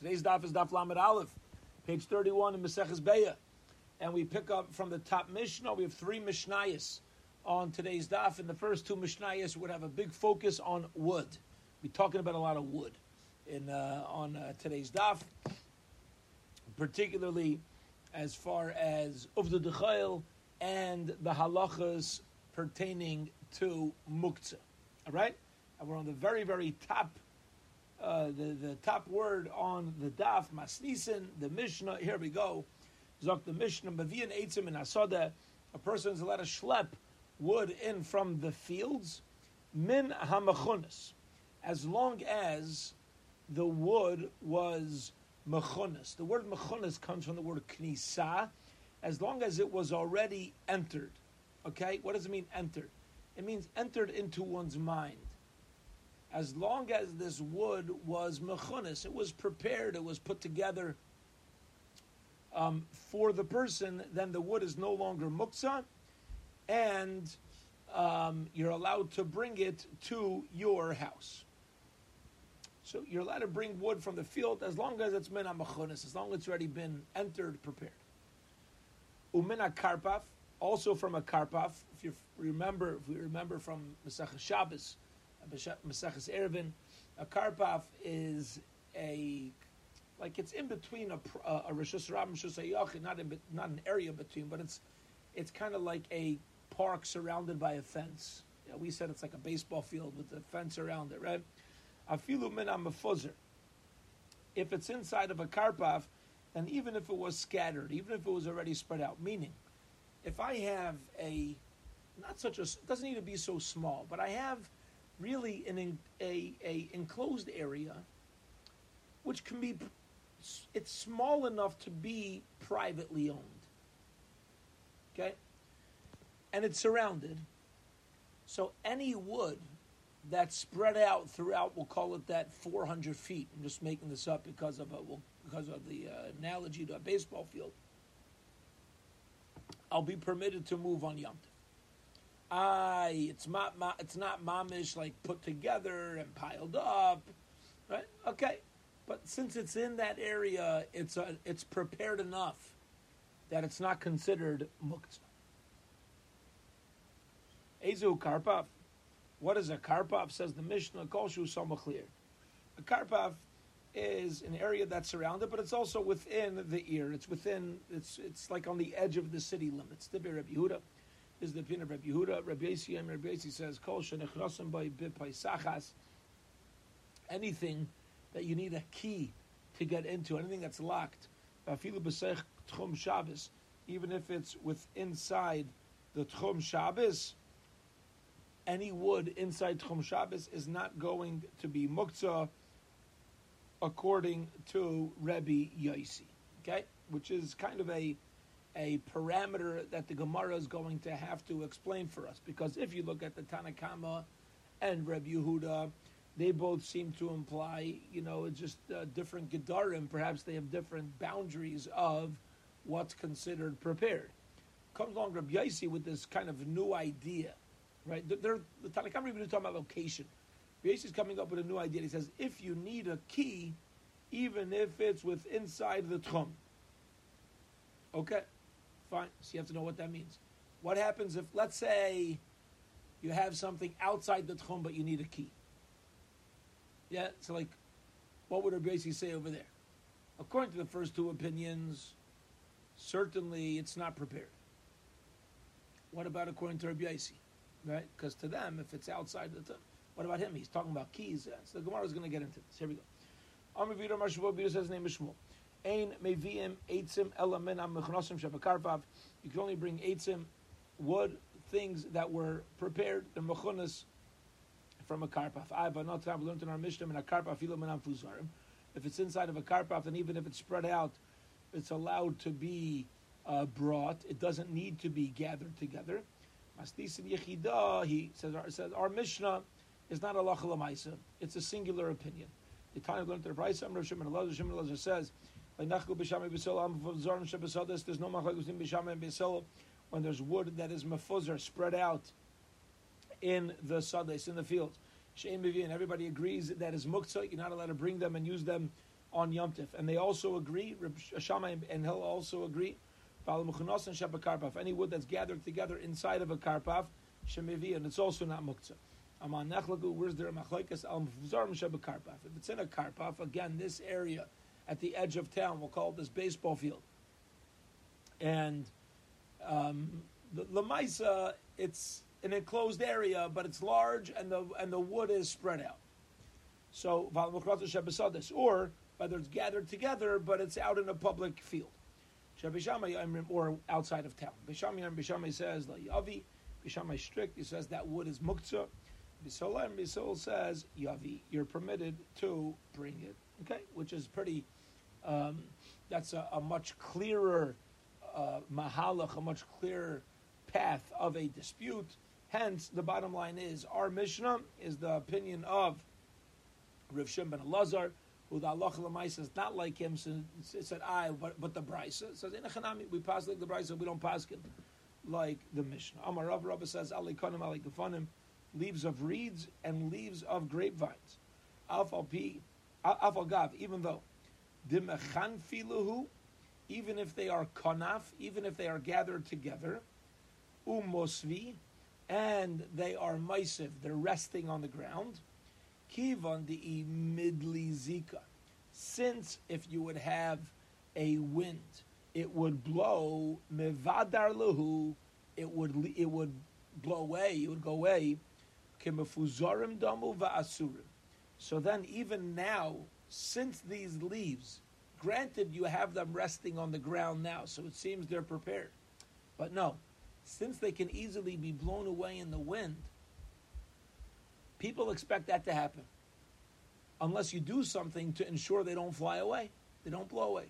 Today's daf is Daf Lamed Aleph, page 31 in Meseches Be'ah. And we pick up from the top Mishnah. We have three Mishnayos on today's daf. And the first two Mishnayos would have a big focus on wood. We're talking about a lot of wood on today's daf, particularly as far as Uvdu D'Chayil and the halachas pertaining to muktzah. All right? And we're on the very, very top the top word on the daf, masnisen, the Mishnah. Here we go. Zok the Mishnah, Mavian Eitzim in Asada. A person is allowed to schlep wood in from the fields, min hamachunas, as long as the wood was machunas. The word machunas comes from the word knisa, as long as it was already entered. Okay, what does it mean entered? It means entered into one's mind. As long as this wood was mechunis, it was prepared, it was put together for the person, then the wood is no longer muktzah, and you're allowed to bring it to your house. So you're allowed to bring wood from the field as long as it's mina mechunis, as long as it's already been entered, prepared. Umina karpaf, also from a karpaf, if we remember from Mesecha Shabbos, Maseches Erevin, a karpaf is it's in between a rishus rabim, rishus hayachid, not an area between, but it's kind of like a park surrounded by a fence. You know, we said it's like a baseball field with a fence around it, right? Afilu min hamafuzer. If it's inside of a karpaf, then even if it was scattered, even if it was already spread out, meaning, if I have it doesn't need to be so small, but I have really an enclosed area, which can be, it's small enough to be privately owned, okay? And it's surrounded. So any wood that's spread out throughout, we'll call it that 400 feet. I'm just making this up because of the analogy to a baseball field. I'll be permitted to move on Yom Tov. It's not mamish, like put together and piled up, right? Okay, but since it's in that area, it's prepared enough that it's not considered muktzah. Ezu karpaf. What is a karpaf? Says the Mishnah. Kolshu samachlir. A karpaf is an area that's surrounded, but it's also within the ear. It's within. It's like on the edge of the city limits. The Rabbi Yehuda. This is the opinion of Rabbi Yehuda. Rabbi Yosi says, Kol shenechrosem by b'pay sachas. Anything that you need a key to get into, anything that's locked, afilu b'seich techum Shabbos, even if it's inside the techum Shabbos, any wood inside techum Shabbos is not going to be muktzah, according to Rabbi Yosi. Okay, which is kind of a parameter that the Gemara is going to have to explain for us. Because if you look at the Tanna Kamma and Rabbi Yehuda, they both seem to imply, it's just different gedarim. Perhaps they have different boundaries of what's considered prepared. Comes along Rabbi Yosi with this kind of new idea, right? The Tanna Kamma even talking about location. Rabbi Yosi is coming up with a new idea. He says, if you need a key, even if it's inside the tchum. Okay. Fine, so you have to know what that means. What happens if, let's say, you have something outside the tchum, but you need a key? Yeah, so what would Rabbi Yosi say over there? According to the first two opinions, certainly it's not prepared. What about according to Rabbi Yosi? Right? Because to them, if it's outside the tchum, what about him? He's talking about keys. So the Gemara is going to get into this. Here we go. Amr Vidar Marshavo Bidar says his name is Shmuel. Ein meviim eitzim ela min hamachnosim shabakarpav. You can only bring eitzim, wood, things that were prepared, the machunas, from a karpaf. I but not have learned in our mishnah in a karpaf filo min hamfuzarim. If it's inside of a karpaf, and even if it's spread out, it's allowed to be brought. It doesn't need to be gathered together. Masnisin yechida. He says our mishnah is not halacha l'maisa. It's a singular opinion. The time of learned in the price. R' Shimon ben Elazar. Shimon ben Elazar says. There's no machlokes in b'sham and b'sel when there's wood that is mefuzar spread out in the sadais, in the fields. She'im b'vi, and everybody agrees that is muktzah. You're not allowed to bring them and use them on Yom Tif. And they also agree, Shammai and Hillel also agree, any wood that's gathered together inside of a karpaf, shemivi, and it's also not muktzah. Aman nechlagu, where's there a machlaikas? If it's in a karpaf, again, this area at the edge of town, we'll call it this baseball field. And the lemaisa, it's an enclosed area, but it's large, and the wood is spread out. So, or whether it's gathered together, but it's out in a public field, or outside of town. Bishamay says yavi. Bishamay strict. He says that wood is muktzah. Bisol says yavi. You're permitted to bring it. Okay, which is pretty. That's a much clearer mahalach, a much clearer path of a dispute. Hence, the bottom line is our Mishnah is the opinion of R' Shimon ben Elazar, who the halacha l'maisa is not like him, so it said I, but the brisa says inachanami, we pass like the brisa, we don't pass him like the Mishnah. Amar Rav, Rav says alikanim alikafanim, leaves of reeds and leaves of grapevines. Alf al gav, even though dimechan filuhu, even if they are kanaf, even if they are gathered together, umosvi, and they are maisiv, they're resting on the ground. Kivan di midli zika, since if you would have a wind, it would blow mevadar lehu, it would blow away, it would go away. Kimefuzarim damu vaasurim. So then, even now, since these leaves, granted you have them resting on the ground now, so it seems they're prepared, but no, since they can easily be blown away in the wind. People expect that to happen, unless you do something to ensure they don't fly away, they don't blow away.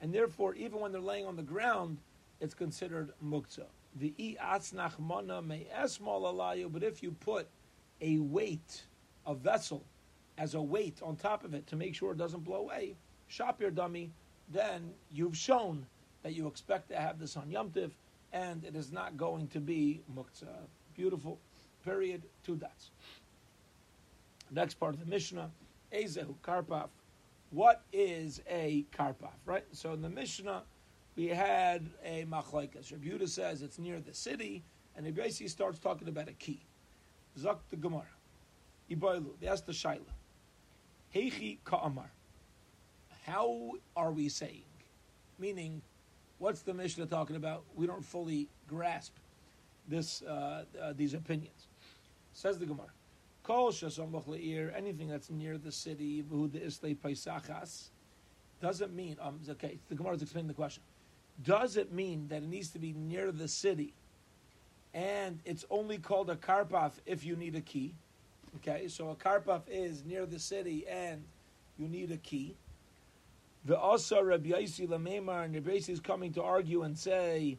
And therefore, even when they're laying on the ground, it's considered muktzah. But if you put a weight, a vessel, as a weight on top of it to make sure it doesn't blow away, shapir dummy, then you've shown that you expect to have this on Yom Tif, and it is not going to be muktzah. Beautiful. Period. 2 dots. Next part of the Mishnah, Ezehu Karpaf. What is a Karpaf, right? So in the Mishnah, we had a Machlaikas. Rabbi Yehuda says it's near the city, and Rabbi Yosi starts talking about a key. Zok the Gemara. Iboilu, they asked the Shaila. Heichi Ka'amar. How are we saying? Meaning, what's the Mishnah talking about? We don't fully grasp this these opinions. Says the Gemara. Kol shesamach le'ir, anything that's near the city, v'hu de'islei paisachas, doesn't mean, okay, the Gemara is explaining the question. Does it mean that it needs to be near the city, and it's only called a karpaf if you need a key? Okay, so a karpaf is near the city, and you need a key. V'asa Rabbi Yosi l'meimar, and Rabbi Yosi is coming to argue and say,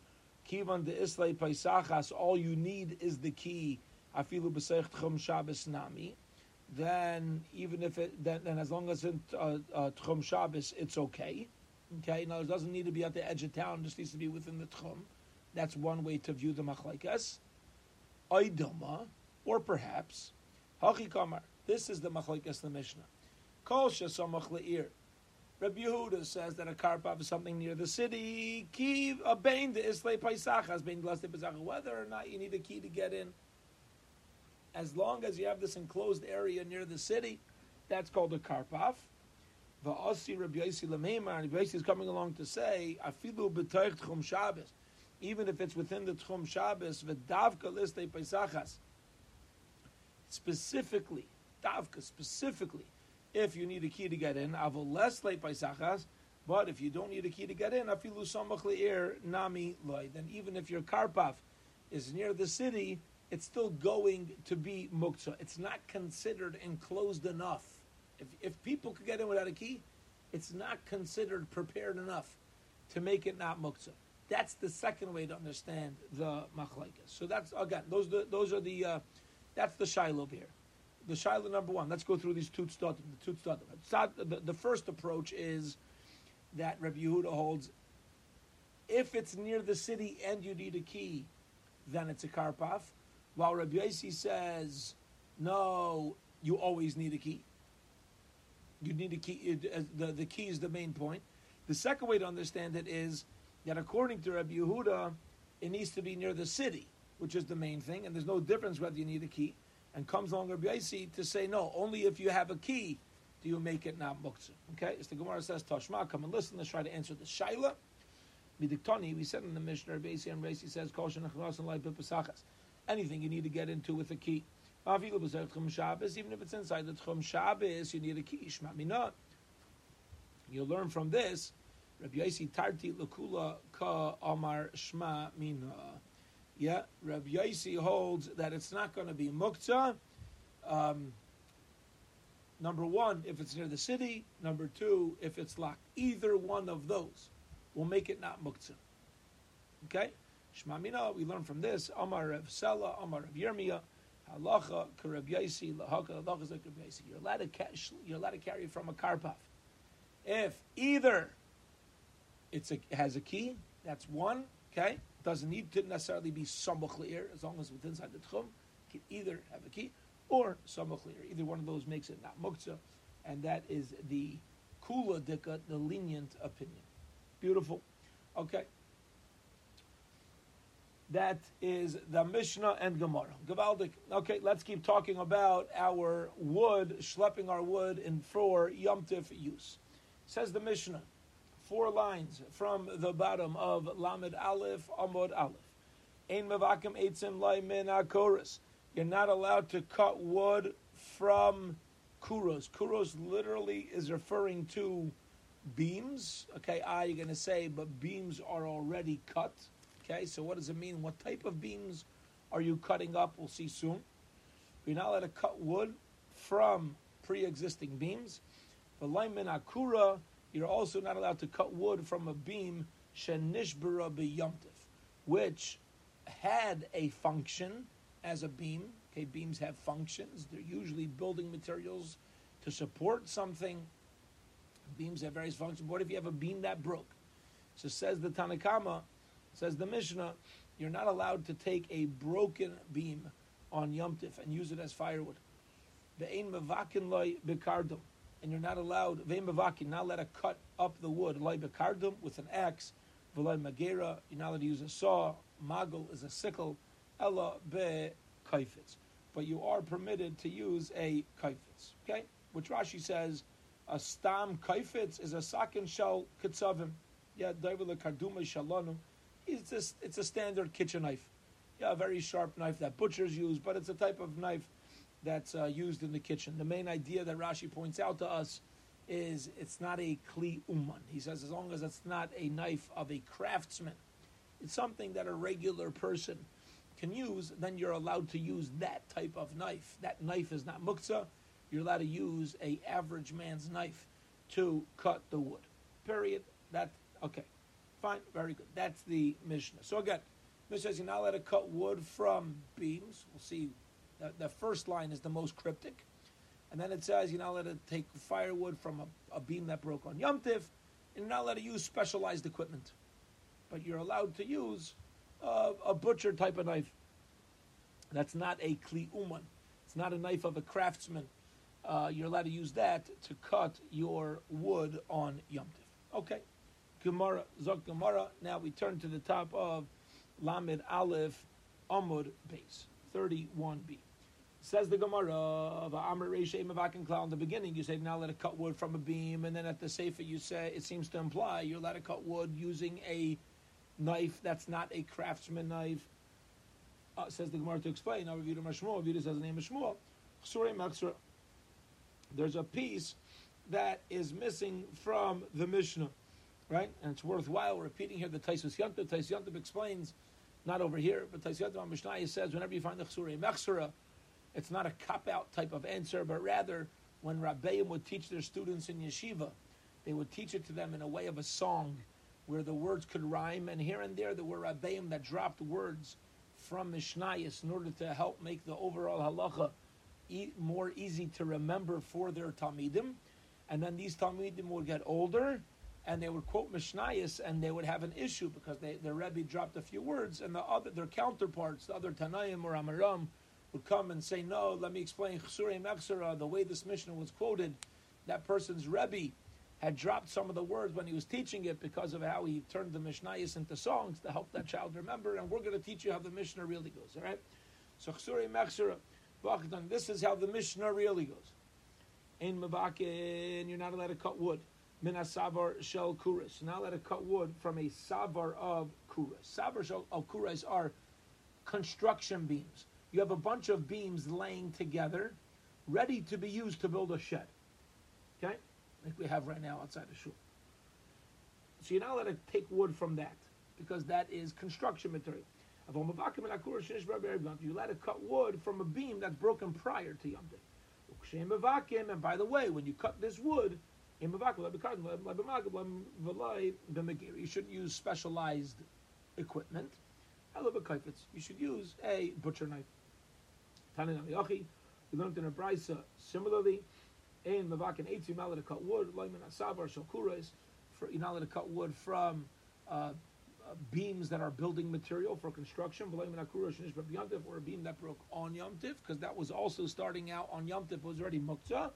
kivan de'islei paisachas, all you need is the key, afilu b'seich techum Shabbos nami, then even if it, then as long as in techum Shabbos, it's okay. Okay, now it doesn't need to be at the edge of town; just needs to be within the techum. That's one way to view the machlaikas. Aydoma, or perhaps hachikamar. This is the machlaikas the Mishnah. Kol shesamach le'ir. Rabbi Yehuda says that a karpav is something near the city. Ki abein de islay paisachas bein glasei paisachas. Whether or not you need a key to get in, as long as you have this enclosed area near the city, that's called a karpaf. Va'asi Rabbi Yosi l'meimar, and Rabbi Yosi is coming along to say, afilu b'toich t'chum Shabbos, even if it's within the t'chum Shabbos, v'davka listei paisachas, specifically, if you need a key to get in, avol leslei paisachas, but if you don't need a key to get in, afilu samach le'ir nami loy, then even if your karpaf is near the city, it's still going to be muktzah. It's not considered enclosed enough. If people could get in without a key, it's not considered prepared enough to make it not muktzah. That's the second way to understand the machlaikas. So that's, again, that's the shiloh over here. The shiloh number one. Let's go through these two tzaddim. The first approach is that Rabbi Yehuda holds, if it's near the city and you need a key, then it's a karpaf. While Rabbi Yosi says, no, you always need a key. You need a key. The key is the main point. The second way to understand it is that according to Rabbi Yehuda, it needs to be near the city, which is the main thing, and there's no difference whether you need a key. And comes along Rabbi Yosi to say, no, only if you have a key do you make it not muktzah. Okay? As the Gemara says, Tashma, come and listen. Let's try to answer the Shaila. Midiktoni, we said in the Mishnah, Rabbi Yosi and Reisi says, Kol shenachnos and lai b'pesachas. Anything you need to get into with a key. Even if it's inside the techum Shabbos, you need a key. You learn from this. Rabbi Yosi tarti lekula ka amar shma mina. Yeah, Rabbi Yosi holds that it's not going to be muktzah. Number one, if it's near the city. Number two, if it's locked. Either one of those will make it not muktzah. Okay? Shma mina, we learn from this. Amar Rav Zera, Amar Rav Yirmiyah. Halacha ka Rabbi Yosi, lahaka halacha is like Rabbi Yosi. You're allowed to carry from a karpaf. If either it has a key, that's one, okay? Doesn't need to necessarily be samach le'ir, as long as it's inside the tchum. Can either have a key or samach le'ir. Either one of those makes it not muktzah, and that is the kula dika, the lenient opinion. Beautiful. Okay. That is the Mishnah and Gemara. Gavaldik. Okay, let's keep talking about our wood, schlepping our wood in for Yom Tif use. Says the Mishnah, 4 lines from the bottom of Lamed Aleph, Amud Aleph. Ein mevakim eitzim lai min hakoros. You're not allowed to cut wood from kuros. Kuros literally is referring to beams. Okay, you're going to say, but beams are already cut. Okay, so what does it mean? What type of beams are you cutting up? We'll see soon. You're not allowed to cut wood from pre-existing beams. You're also not allowed to cut wood from a beam which had a function as a beam. Okay, beams have functions. They're usually building materials to support something. Beams have various functions. What if you have a beam that broke? So says the Tanna Kamma, says the Mishnah, you're not allowed to take a broken beam on Yom Tif and use it as firewood. And you're not allowed, not let it cut up the wood, with an axe, magera, you're not allowed to use a saw, magal is a sickle, ella be kafitz. But you are permitted to use a kafitz, okay? Which Rashi says, a stam kafitz is a sakin shel ketzavim. Yeah, daiva lekarduma shalanu. It's a standard kitchen knife. Yeah, a very sharp knife that butchers use, but it's a type of knife that's used in the kitchen. The main idea that Rashi points out to us is it's not a kli uman. He says as long as it's not a knife of a craftsman, it's something that a regular person can use, then you're allowed to use that type of knife. That knife is not muktzah. You're allowed to use an average man's knife to cut the wood. Period. That, okay. Fine, very good. That's the Mishnah. So again, Mishnah says you're not allowed to cut wood from beams. We'll see. The first line is the most cryptic. And then it says you're not allowed to take firewood from a beam that broke on Yom Tif. And you're not allowed to use specialized equipment. But you're allowed to use a butcher type of knife. That's not a kli uman. It's not a knife of a craftsman. You're allowed to use that to cut your wood on Yom Tif. Okay. Gemara, Zok Gemara. Now we turn to the top of Lamed Aleph, Amud Beis. 31b. Says the Gemara, in the beginning you say, now let it cut wood from a beam, and then at the Sefer you say, it seems to imply you're allowed to cut wood using a knife that's not a craftsman knife. Says the Gemara to explain, now Rav Yehuda says the name is Shmuel. There's a piece that is missing from the Mishnah, right? And it's worthwhile repeating here the Taisus Yantav. Taisus Yantav explains, not over here, but Taisus Yantav Mishnayah says whenever you find the Chesurei Mechsura, it's not a cop-out type of answer, but rather when Rabbeim would teach their students in yeshiva, they would teach it to them in a way of a song where the words could rhyme, and here and there were Rabbeim that dropped words from Mishnayos in order to help make the overall halacha more easy to remember for their Talmidim. And then these Talmidim would get older, and they would quote Mishnayos, and they would have an issue because the Rebbe dropped a few words, and their counterparts, the other Tanaim or Amaram, would come and say, no, let me explain Chesurei Mechsara, the way this Mishnah was quoted that person's Rebbe had dropped some of the words when he was teaching it because of how he turned the Mishnayos into songs to help that child remember, and we're going to teach you how the Mishnah really goes, all right? So, Chsuri Mechsura, Bachdan, this is how the Mishnah really goes. In Mavakin, you're not allowed to cut wood. Min savar shel kuras. You're not allowed to cut wood from a savar of kuras. Savar shel kuras are construction beams. You have a bunch of beams laying together, ready to be used to build a shed. Okay? Like we have right now outside the shul. So you're not allowed to take wood from that, because that is construction material. You're allowed to cut wood from a beam that's broken prior to Yom Tov. And by the way, when you cut this wood, you shouldn't use specialized equipment. You should use a butcher knife. Tanna Kamma, we learned in a brisa similarly. In Mavakin 8, you're not allowed to cut wood. You're not allowed to cut wood from beams that are building material for construction. Or a beam that broke on Yom Tov, because that was also starting out on Yom Tov. It was already muktzah.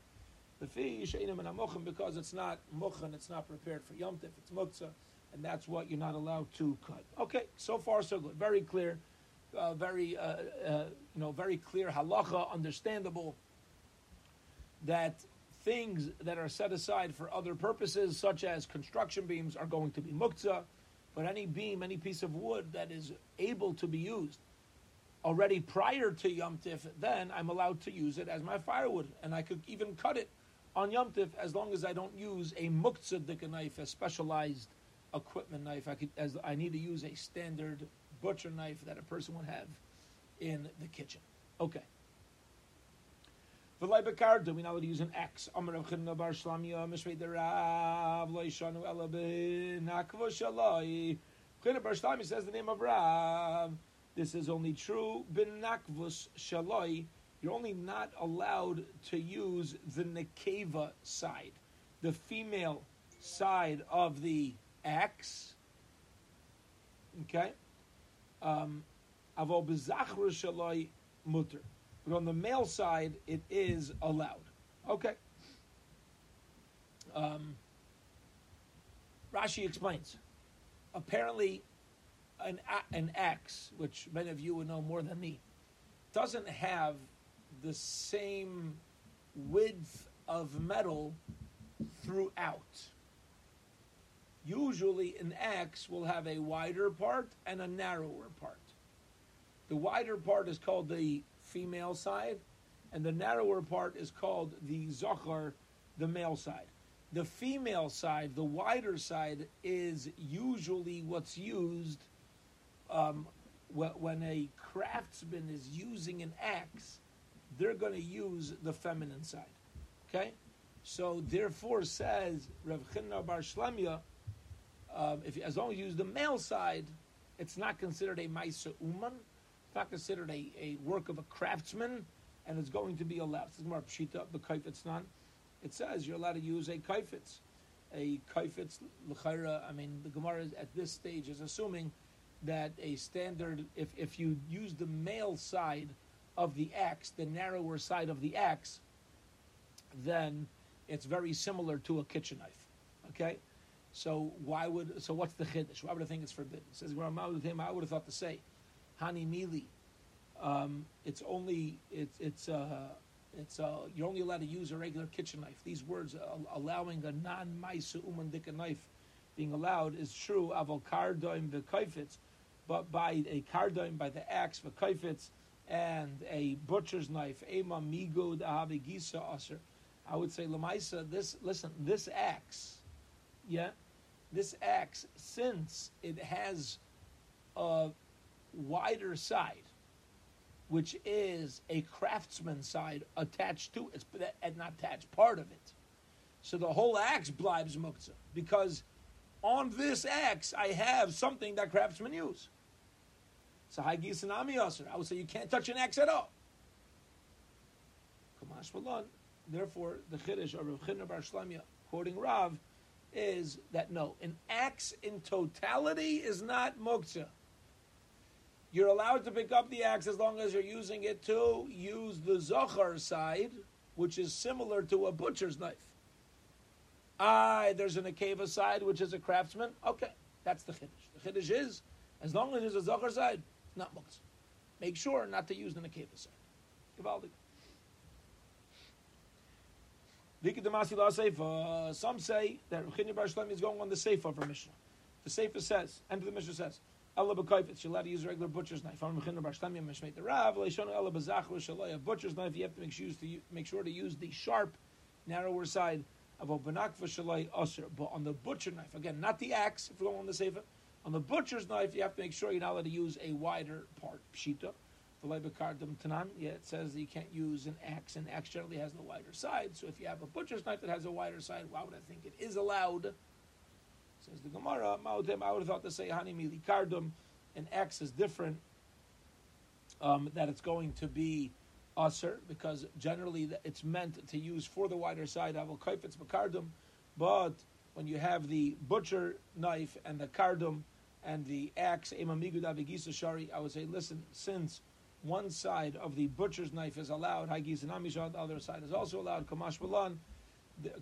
The fish because it's not mukhan, it's not prepared for Yom Tov, it's muktzah, and that's what you're not allowed to cut. Okay, so far so good. Very clear, very clear halacha, understandable that things that are set aside for other purposes, such as construction beams, are going to be muktzah, but any beam, any piece of wood that is able to be used already prior to Yom Tov, then I'm allowed to use it as my firewood, and I could even cut it on Yom Tov, as long as I don't use a muktzah knife, a specialized equipment knife. I need to use a standard butcher knife that a person would have in the kitchen. Okay. V'lai b'kar, do we not use an axe? Amar Rav Chinena bar Shelemya, mishmei d'Rav, lo yishanu ela b'nakvo shaloi. Chinena bar Shelemya says the name of Rav. This is only true b'nakvus shaloi. You're only not allowed to use the nekeva side, the female side of the axe. Okay? Avol b'zachrus shaloi mutter. But on the male side, it is allowed. Okay. Rashi explains. Apparently, an axe, which many of you would know more than me, doesn't have the same width of metal throughout. Usually an axe will have a wider part and a narrower part. The wider part is called the female side, and the narrower part is called the zachar, the male side. The female side, the wider side, is usually what's used when a craftsman is using an axe. They're going to use the feminine side. Okay? So, therefore, says Rav Chinena bar Shelemya, as long as you use the male side, it's not considered a kli uman. It's not considered a work of a craftsman, and it's going to be allowed. This is more pshita, the kafitz non. It says you're allowed to use a kafitz, l'chaira. I mean, the Gemara at this stage is assuming that a standard, if you use the male side of the axe, the narrower side of the axe, then it's very similar to a kitchen knife. Okay? So what's the chiddush? Why would I think it's forbidden? It says, well, I would have thought to say, Hani Mili. You're only allowed to use a regular kitchen knife. These words, allowing a non-maisu umandika knife being allowed, is true. Avol kardoim v'kofetz, but by a kardoim, by the axe v'kofetz, and a butcher's knife, ema migod ahavigisa aser. I would say lemaisa. This axe, since it has a wider side, which is a craftsman's side attached to it, and not attached, part of it. So the whole axe blibes muktzah, because on this axe I have something that craftsmen use. So hagis and amiyaser, I would say you can't touch an axe at all. Kamash malon. Therefore, the chiddush of Rav Chinena bar Shelemya, quoting Rav, is that no, an axe in totality is not muktzah. You're allowed to pick up the axe as long as you're using it to use the zochar side, which is similar to a butcher's knife. There's an akeva side, which is a craftsman. Okay, that's the chiddush. The chiddush is, as long as there's a zocher side, it's not muktzah. Make sure not to use an akeva side. Givaldi. Some say that Rav Chinena bar Shelemya is going on the seifa of our Mishnah. The seifa says, end of the Mishnah says, "Ella b'kafitz, you're allowed to use a regular butcher's knife." Rav Chinena bar Shelemya mishmeit the Rav, "Leishonu ella b'zachru shaloi." A butcher's knife, you have to make sure to use the sharp, narrower side of obanakva shaloi aser. But on the butcher knife, again, not the axe, if we're going on the seifa, on the butcher's knife, you have to make sure you're not allowed to use a wider part. Pshita. Yeah, it says that you can't use an axe. An axe generally has the wider side. So if you have a butcher's knife that has a wider side, why would I think it is allowed? Says the Gemara, I would have thought to say, an axe is different, that it's going to be aser, because generally it's meant to use for the wider side, but when you have the butcher knife and the kardum and the axe, I would say, listen, since one side of the butcher's knife is allowed, the other side is also allowed. Kamash Balan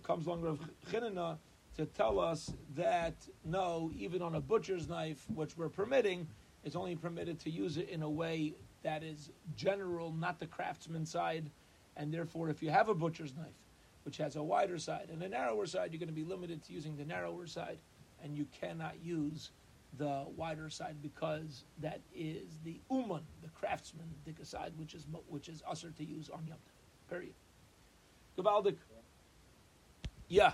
comes along Rav Chinena to tell us that no, even on a butcher's knife, which we're permitting, it's only permitted to use it in a way that is general, not the craftsman side. And therefore, if you have a butcher's knife, which has a wider side and a narrower side, you're going to be limited to using the narrower side, and you cannot use the wider side, because that is the uman, the craftsman, the dicker side, which is usher to use on Yom Tov. Period. Gavaldik. Yeah.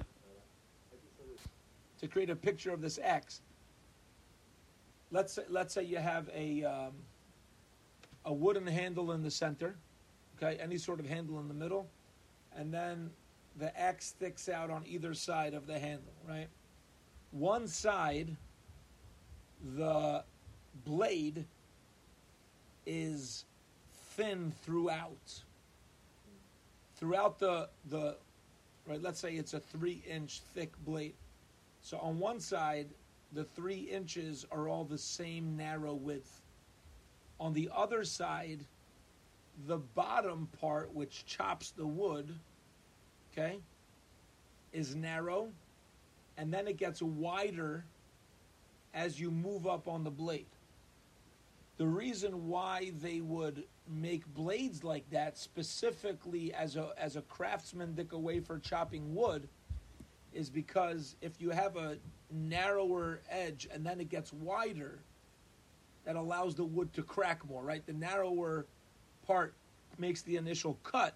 To create a picture of this axe. Let's say you have a wooden handle in the center, okay, any sort of handle in the middle, and then the axe sticks out on either side of the handle, right? One side, the blade is thin throughout the right. Let's say it's a 3-inch thick blade. So on one side, the 3 inches are all the same narrow width. On the other side, the bottom part, which chops the wood, okay, is narrow, and then it gets wider as you move up on the blade. The reason why they would make blades like that, specifically as a craftsman dick away for chopping wood, is because if you have a narrower edge and then it gets wider, that allows the wood to crack more, right? The narrower part makes the initial cut,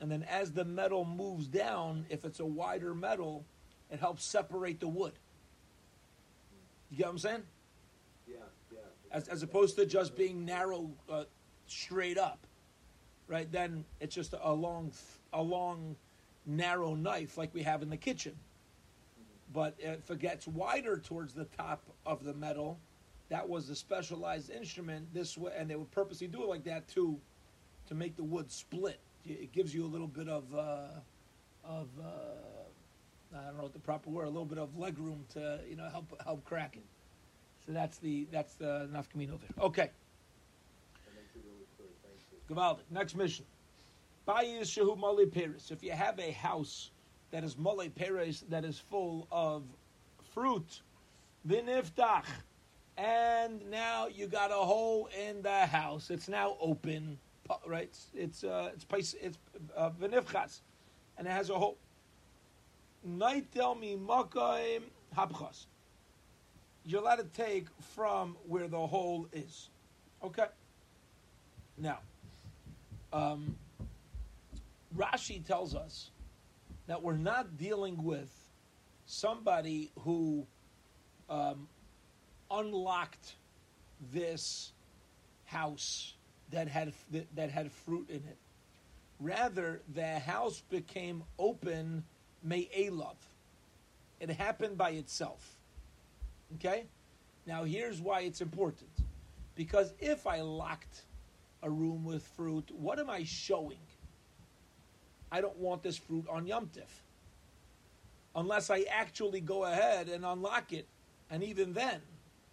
and then as the metal moves down, if it's a wider metal, it helps separate the wood. You get what I'm saying? Yeah. As opposed to just being narrow, straight up, right? Then it's just a long, narrow knife like we have in the kitchen. But if it gets wider towards the top of the metal, that was the specialized instrument this way, and they would purposely do it like that to make the wood split. It gives you a little bit of I don't know what the proper word, a little bit of leg room to, help cracking. So that's the nafkamino there. Okay. Gavaldik. Next mission. Bayis shehu mali peres. If you have a house that is mali peres, that is full of fruit, v'niftach, and now you got a hole in the house. It's now open, right? It's v'nifchas, and it has a hole. You're allowed to take from where the hole is. Okay. Now, Rashi tells us that we're not dealing with somebody who unlocked this house that had fruit in it. Rather, the house became open. Me'elav. It happened by itself. Okay? Now here's why it's important. Because if I locked a room with fruit, what am I showing? I don't want this fruit on Yom Tov. Unless I actually go ahead and unlock it. And even then,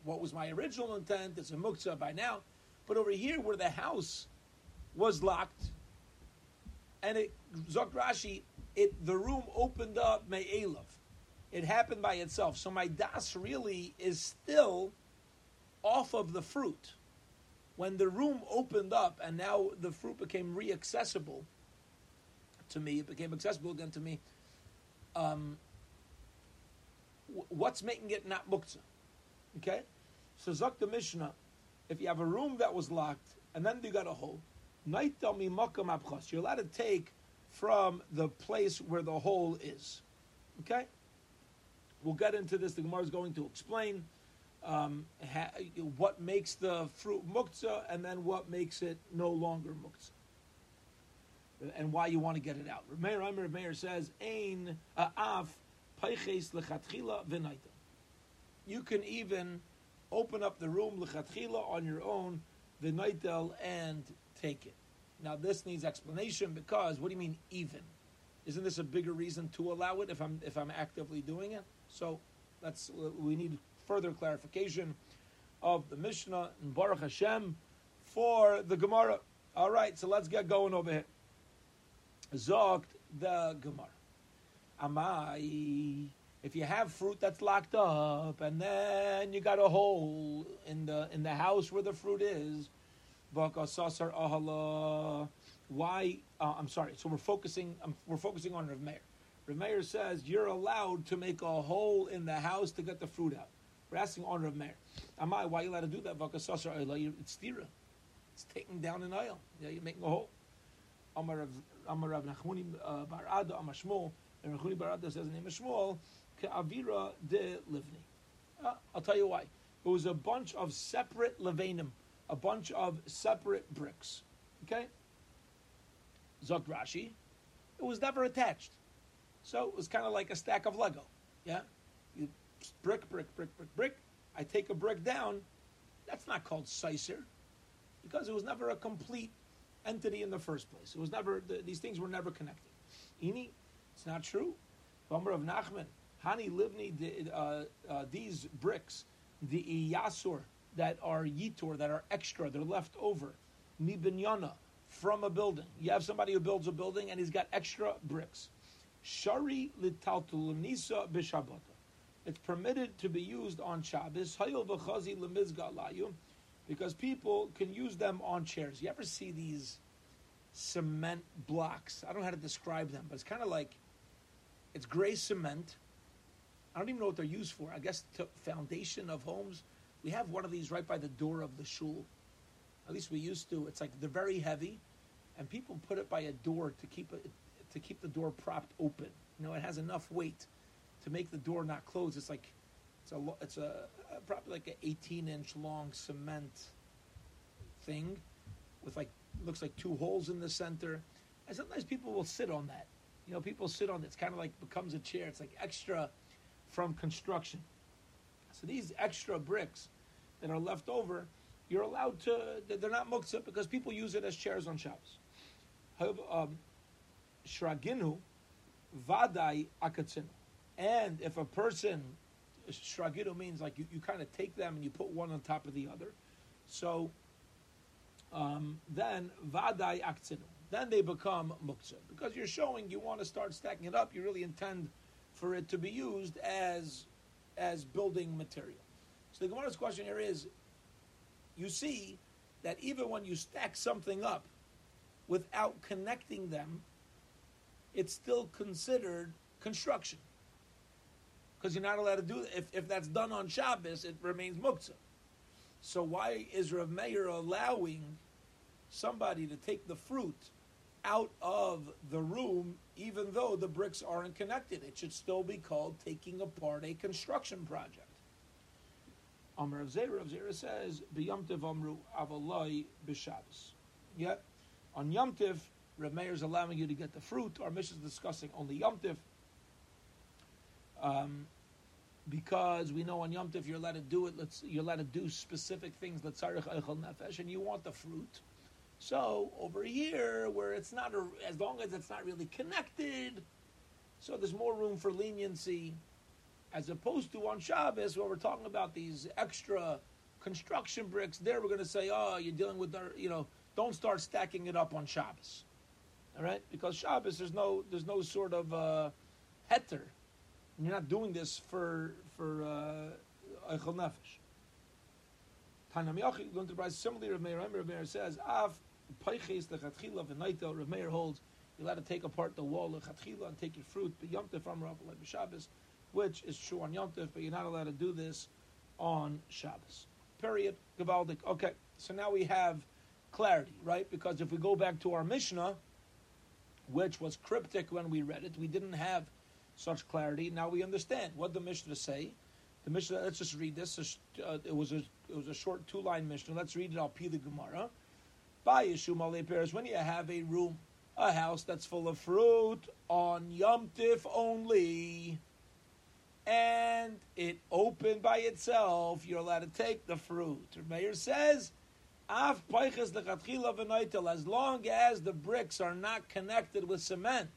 what was my original intent? It's a muktzah by now. But over here where the house was locked, and it, Zok Rashi, the room opened up me'elav. It happened by itself. So my das really is still off of the fruit. When the room opened up and now the fruit became re-accessible to me, it became accessible again to me, what's making it not muktzah? Okay? So Zok the Mishnah, if you have a room that was locked and then you got a hole, you're allowed to take from the place where the hole is. Okay? We'll get into this. The Gemara is going to explain what makes the fruit muktzah and then what makes it no longer muktzah, and why you want to get it out. Rav Meir says, "Ein af peiches lechatchila v'naita." You can even open up the room lechatchila on your own v'naitel and take it. Now this needs explanation, because what do you mean even? Isn't this a bigger reason to allow it if I'm actively doing it? So we need further clarification of the Mishnah, and Baruch Hashem for the Gemara. All right, so let's get going over here. Zogt the Gemara. Amai, if you have fruit that's locked up and then you got a hole in the house where the fruit is, Bakasasar ahala. Why? I'm sorry. So we're focusing on Rav Meir. Rav Meir says you're allowed to make a hole in the house to get the fruit out. We're asking on Rav Meir. Amai, why are you allowed to do that? Bakasasar ahala. It's tira. It's taking down an oil. Yeah, you're making a hole. Amar Rav Nachmuni bar Ada, Amar Shmuel. And Rav Nachmuni bar Ada says the name of Shmuel ke'avira de livni. I'll tell you why. It was a bunch of separate levanim, a bunch of separate bricks. Okay? Zok Rashi, it was never attached. So it was kind of like a stack of Lego. Yeah? You brick, brick, brick, brick, brick. I take a brick down. That's not called seiser, because it was never a complete entity in the first place. It was never, these things were never connected. Ini, it's not true. Bummer of Nachman, Hani Livni, these bricks, the Iyasur, that are yitor, that are extra, they're left over, mibinyana, from a building. You have somebody who builds a building and he's got extra bricks. Shari litaltulimnisa b'shabbat. It's permitted to be used on Shabbos, because people can use them on chairs. You ever see these cement blocks? I don't know how to describe them, but it's kind of like, it's gray cement. I don't even know what they're used for. I guess to foundation of homes. We have one of these right by the door of the shul. At least we used to. It's like they're very heavy, and people put it by a door to keep the door propped open. You know, it has enough weight to make the door not close. It's like it's probably like an 18-inch long cement thing with, like, looks like two holes in the center. And sometimes people will sit on that. You know, people sit on it. It's kind of like becomes a chair. It's like extra from construction. So these extra bricks that are left over, you're allowed to, they're not muktzah, because people use it as chairs on Shabbos. Shraginu vadai akatzinu. And if a person, shraginu means like you kind of take them and you put one on top of the other. So then vadai akatzinu. Then they become muktzah, because you're showing you want to start stacking it up. You really intend for it to be used as building material. So the Gemara's question here is, you see that even when you stack something up without connecting them, it's still considered construction, because you're not allowed to do it. If that's done on Shabbos, it remains muktzah. So why is Rav Meir allowing somebody to take the fruit out of the room, even though the bricks aren't connected? It should still be called taking apart a construction project. Rav Zera says, "B'yamtiv amru avalai b'shabbos." Yet on yamtiv, Rav Meir is allowing you to get the fruit. Our mission is discussing only yamtiv, because we know on yamtiv you're allowed to do it. You're allowed to do specific things. L'tzarich eichel nefesh, and you want the fruit. So over here, where it's not, as long as it's not really connected, so there's more room for leniency, as opposed to on Shabbos, when we're talking about these extra construction bricks. There we're going to say, oh, you're dealing with, don't start stacking it up on Shabbos, all right? Because Shabbos, there's no sort of heter And you're not doing this for Eichel Nefesh. Tanam Yachi, going to rise similarly, Rav Meir says, Av Paiches Lechatchila V'naita, Rav Meir holds, you're allowed to take apart the wall Lechatchila and take your fruit, but Yom Tov Amar Rav Leib Shabbos, which is true on Yom Tov, but you're not allowed to do this on Shabbos. Period. Gavaldik. Okay, so now we have clarity, right? Because if we go back to our Mishnah, which was cryptic when we read it, we didn't have such clarity. Now we understand what the Mishnah say. The Mishnah. Let's just read this. It was a short 2-line Mishnah. Let's read it. I'll pee the Gemara. By Yishu Malei Peres, when you have a room, a house that's full of fruit on Yom Tif only, and it opened by itself, you're allowed to take the fruit. Rav Meir says, as long as the bricks are not connected with cement,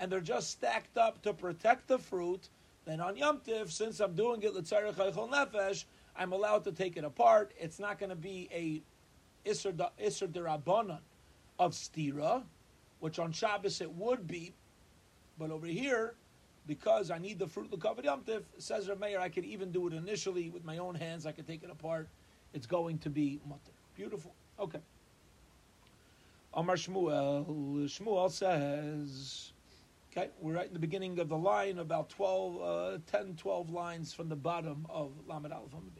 and they're just stacked up to protect the fruit, then on Yom Tif, since I'm doing it l'tzarich eichel nefesh, I'm allowed to take it apart. It's not going to be a iser derabanan of stira, which on Shabbos it would be, but over here, because I need the fruit l'kavod Yom Tif, says Rav Meir, I could even do it initially with my own hands. I could take it apart. It's going to be mutter. Beautiful. Okay. Amar Shmuel says, okay, we're right in the beginning of the line, about 10, 12 lines from the bottom of Lamed Aleph Amud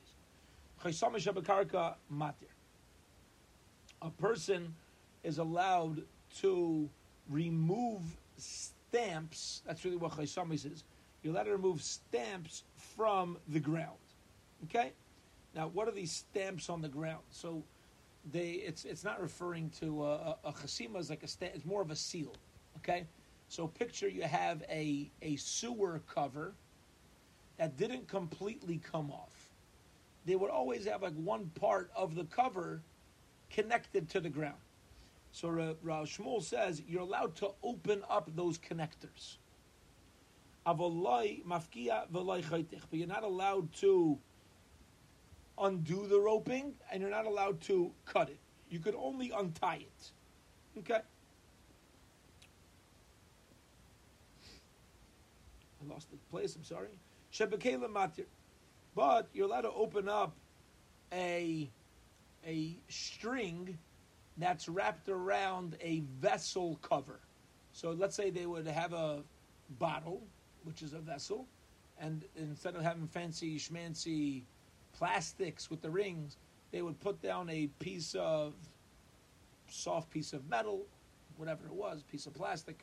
Beis. A person is allowed to remove stamps. That's really what Chaisamis is. You're allowed to remove stamps from the ground. Okay? Now, what are these stamps on the ground? So, it's not referring to a chasima as like a stamp. It's more of a seal. Okay? So, picture you have a sewer cover that didn't completely come off. They would always have like one part of the cover connected to the ground. So Rav Shmuel says, you're allowed to open up those connectors. But you're not allowed to undo the roping, and you're not allowed to cut it. You could only untie it. Okay? I lost the place, I'm sorry. But you're allowed to open up a string that's wrapped around a vessel cover. So let's say they would have a bottle, which is a vessel, and instead of having fancy schmancy plastics with the rings, they would put down a piece of soft piece of metal, whatever it was, piece of plastic,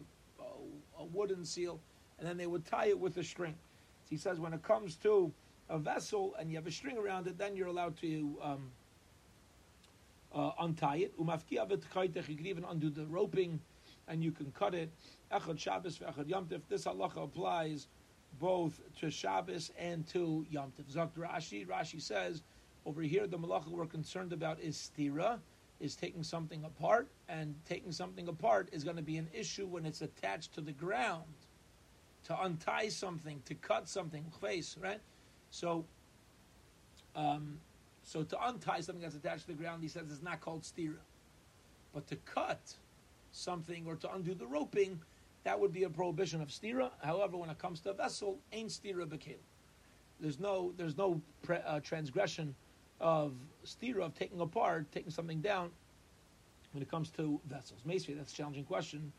a wooden seal, and then they would tie it with a string. So he says when it comes to a vessel and you have a string around it, then you're allowed to untie it. You can even undo the roping, and you can cut it. Echad Shabbos ve'echad Yom Tov. This halacha applies both to Shabbos and to Yom Tov. Zok Rashi. Rashi says over here the malacha we're concerned about is stira, is taking something apart, and taking something apart is going to be an issue when it's attached to the ground. To untie something, to cut something, right? So to untie something that's attached to the ground, he says, it's not called stira. But to cut something or to undo the roping, that would be a prohibition of stira. However, when it comes to a vessel, ain't stira b'kelim. There's no transgression of stira, of taking apart, taking something down, when it comes to vessels. Maybe that's a challenging question.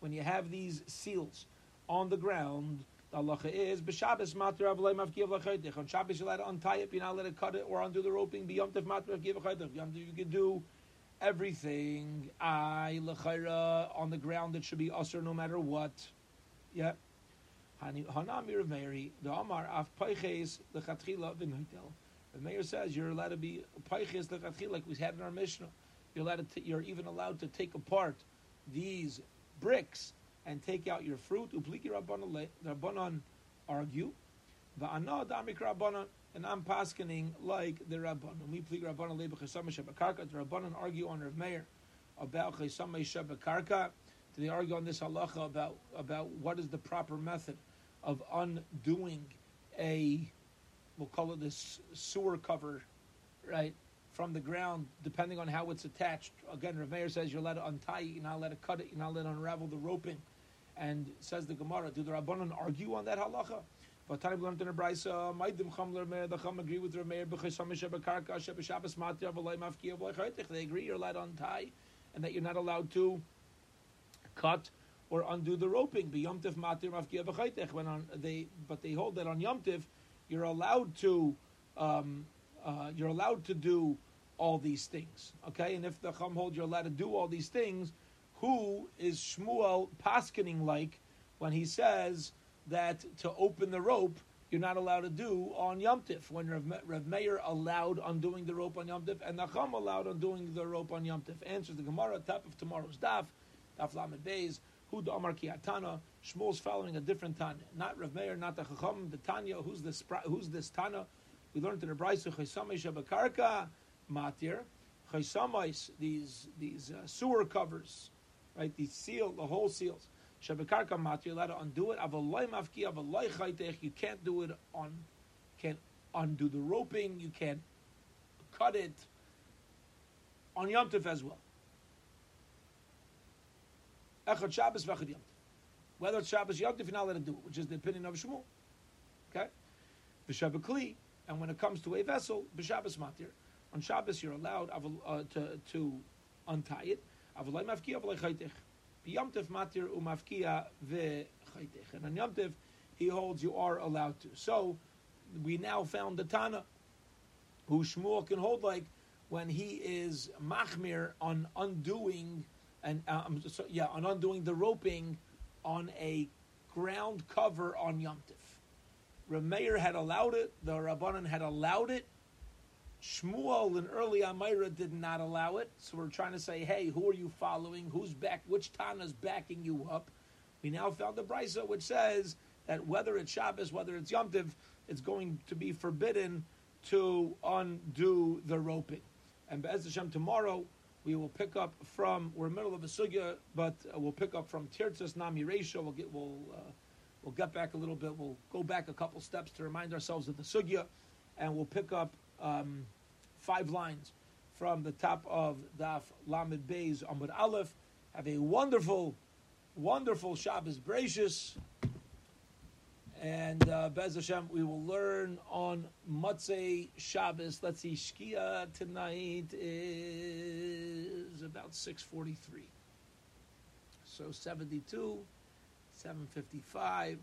When you have these seals on the ground, halacha is b'Shabbos matra v'lo mafkiya v'chaytich. On Shabbos you're allowed to untie it, you're not allowed to cut it or undo the roping. B'Yom Tov matra v'chaytich v'chaytich. You can do everything. On the ground it should be usher no matter what. Yeah. Hanami Rav Meir the Amar af peiches lechatchila v'noitel. The Meir says you're allowed to be peiches lechatchila, like we had in our Mishnah. You're even allowed to take apart these bricks and take out your fruit. Upliki Rabbanon argue. Va'ana damik Rabbanon, and I'm paskening like the Rabbanon. Upliki Rabbanon lebe chesam shebakarka. The Rabbanon argue on Rav Meir about chesam shebakarka. Do they argue on this halacha about what is the proper method of undoing a, we'll call it this sewer cover, right, from the ground, depending on how it's attached. Again, Rav Meir says you're allowed to untie it, you're not allowed to cut it, you're not allowed to unravel the roping. And says the Gemara, do the Rabbanon argue on that halacha? But time learned in the Brisa, Maidim Chamler Meir, the Chum agree with Rav Meir, B'cheshamish B'karka, Shebbeshabbos Matya, V'lay Mafkiya, V'lay Chaytich. They agree you're allowed to untie, and that you're not allowed to cut or undo the roping. B'yom Tiv Matya, Mafkiya, V'chaytich. But they hold that on Yom Tiv, you're allowed to do all these things. Okay, and if the Chum holds you're allowed to do all these things, who is Shmuel paskening like when he says that to open the rope you're not allowed to do on Yom Tif, when Rav Meir allowed undoing the rope on Yom Tif and the Chum allowed undoing the rope on Yom Tif? Answers the Gemara, top of tomorrow's Daf, Daf Lamed Beis, Hud Amar Ki Atana. Shmuel's following a different Tanna, not Rav Meir, not the Chacham, the Tanya. Who's this Tanna? We learned in the Brayso Chaisamais Shabakarka Matir, Chaisamais, these sewer covers, right? The whole seals. Shabakarka Matir, you're allowed to undo it. Avalai Mafki, Avalai Chaytech. You can't do it can't undo the roping. You can't cut it on Yom Tov as well. Echad Shabbos, Vechad Yom Tov. Whether it's Shabbos Yom Tov, you're not allowed to do it, which is the opinion of Shmuel. Okay, V'Shabakli, and when it comes to a vessel, B'Shabbos Matir, on Shabbos you're allowed to untie it. Avolay Mafkia, Avolay Chaytech. B'Yom Tov Matir Umafkia V'Chaytech. And on Yom Tov, he holds you are allowed to. So we now found the Tana, who Shmuel can hold like when he is machmir on undoing on undoing the roping on a ground cover on Yom Tov. Rav Meir had allowed it. The Rabbanan had allowed it. Shmuel and early Amira did not allow it. So we're trying to say, hey, who are you following? Who's back? Which Tana's backing you up? We now found the Brisa, which says that whether it's Shabbos, whether it's Yom Tov, it's going to be forbidden to undo the roping. And Be'ez Hashem, tomorrow we will pick up from, we're in the middle of a sugya, but we'll pick up from Tirtzas Nami Reisha. We'll get back a little bit. We'll go back a couple steps to remind ourselves of the sugya, and we'll pick up 5 lines from the top of Daf Lamed Beis Amud Aleph. Have a wonderful, wonderful Shabbos Brachos, and Be'ez Hashem, we will learn on Motzei Shabbos. Let's see, Shkia tonight is about 6:43, so 72, 7:55.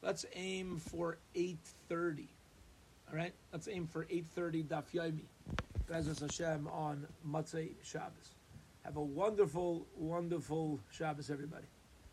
Let's aim for 8:30. All right, let's aim for 8:30 Daf Yomi. Be'ez Hashem on Motzei Shabbos. Have a wonderful, wonderful Shabbos, everybody.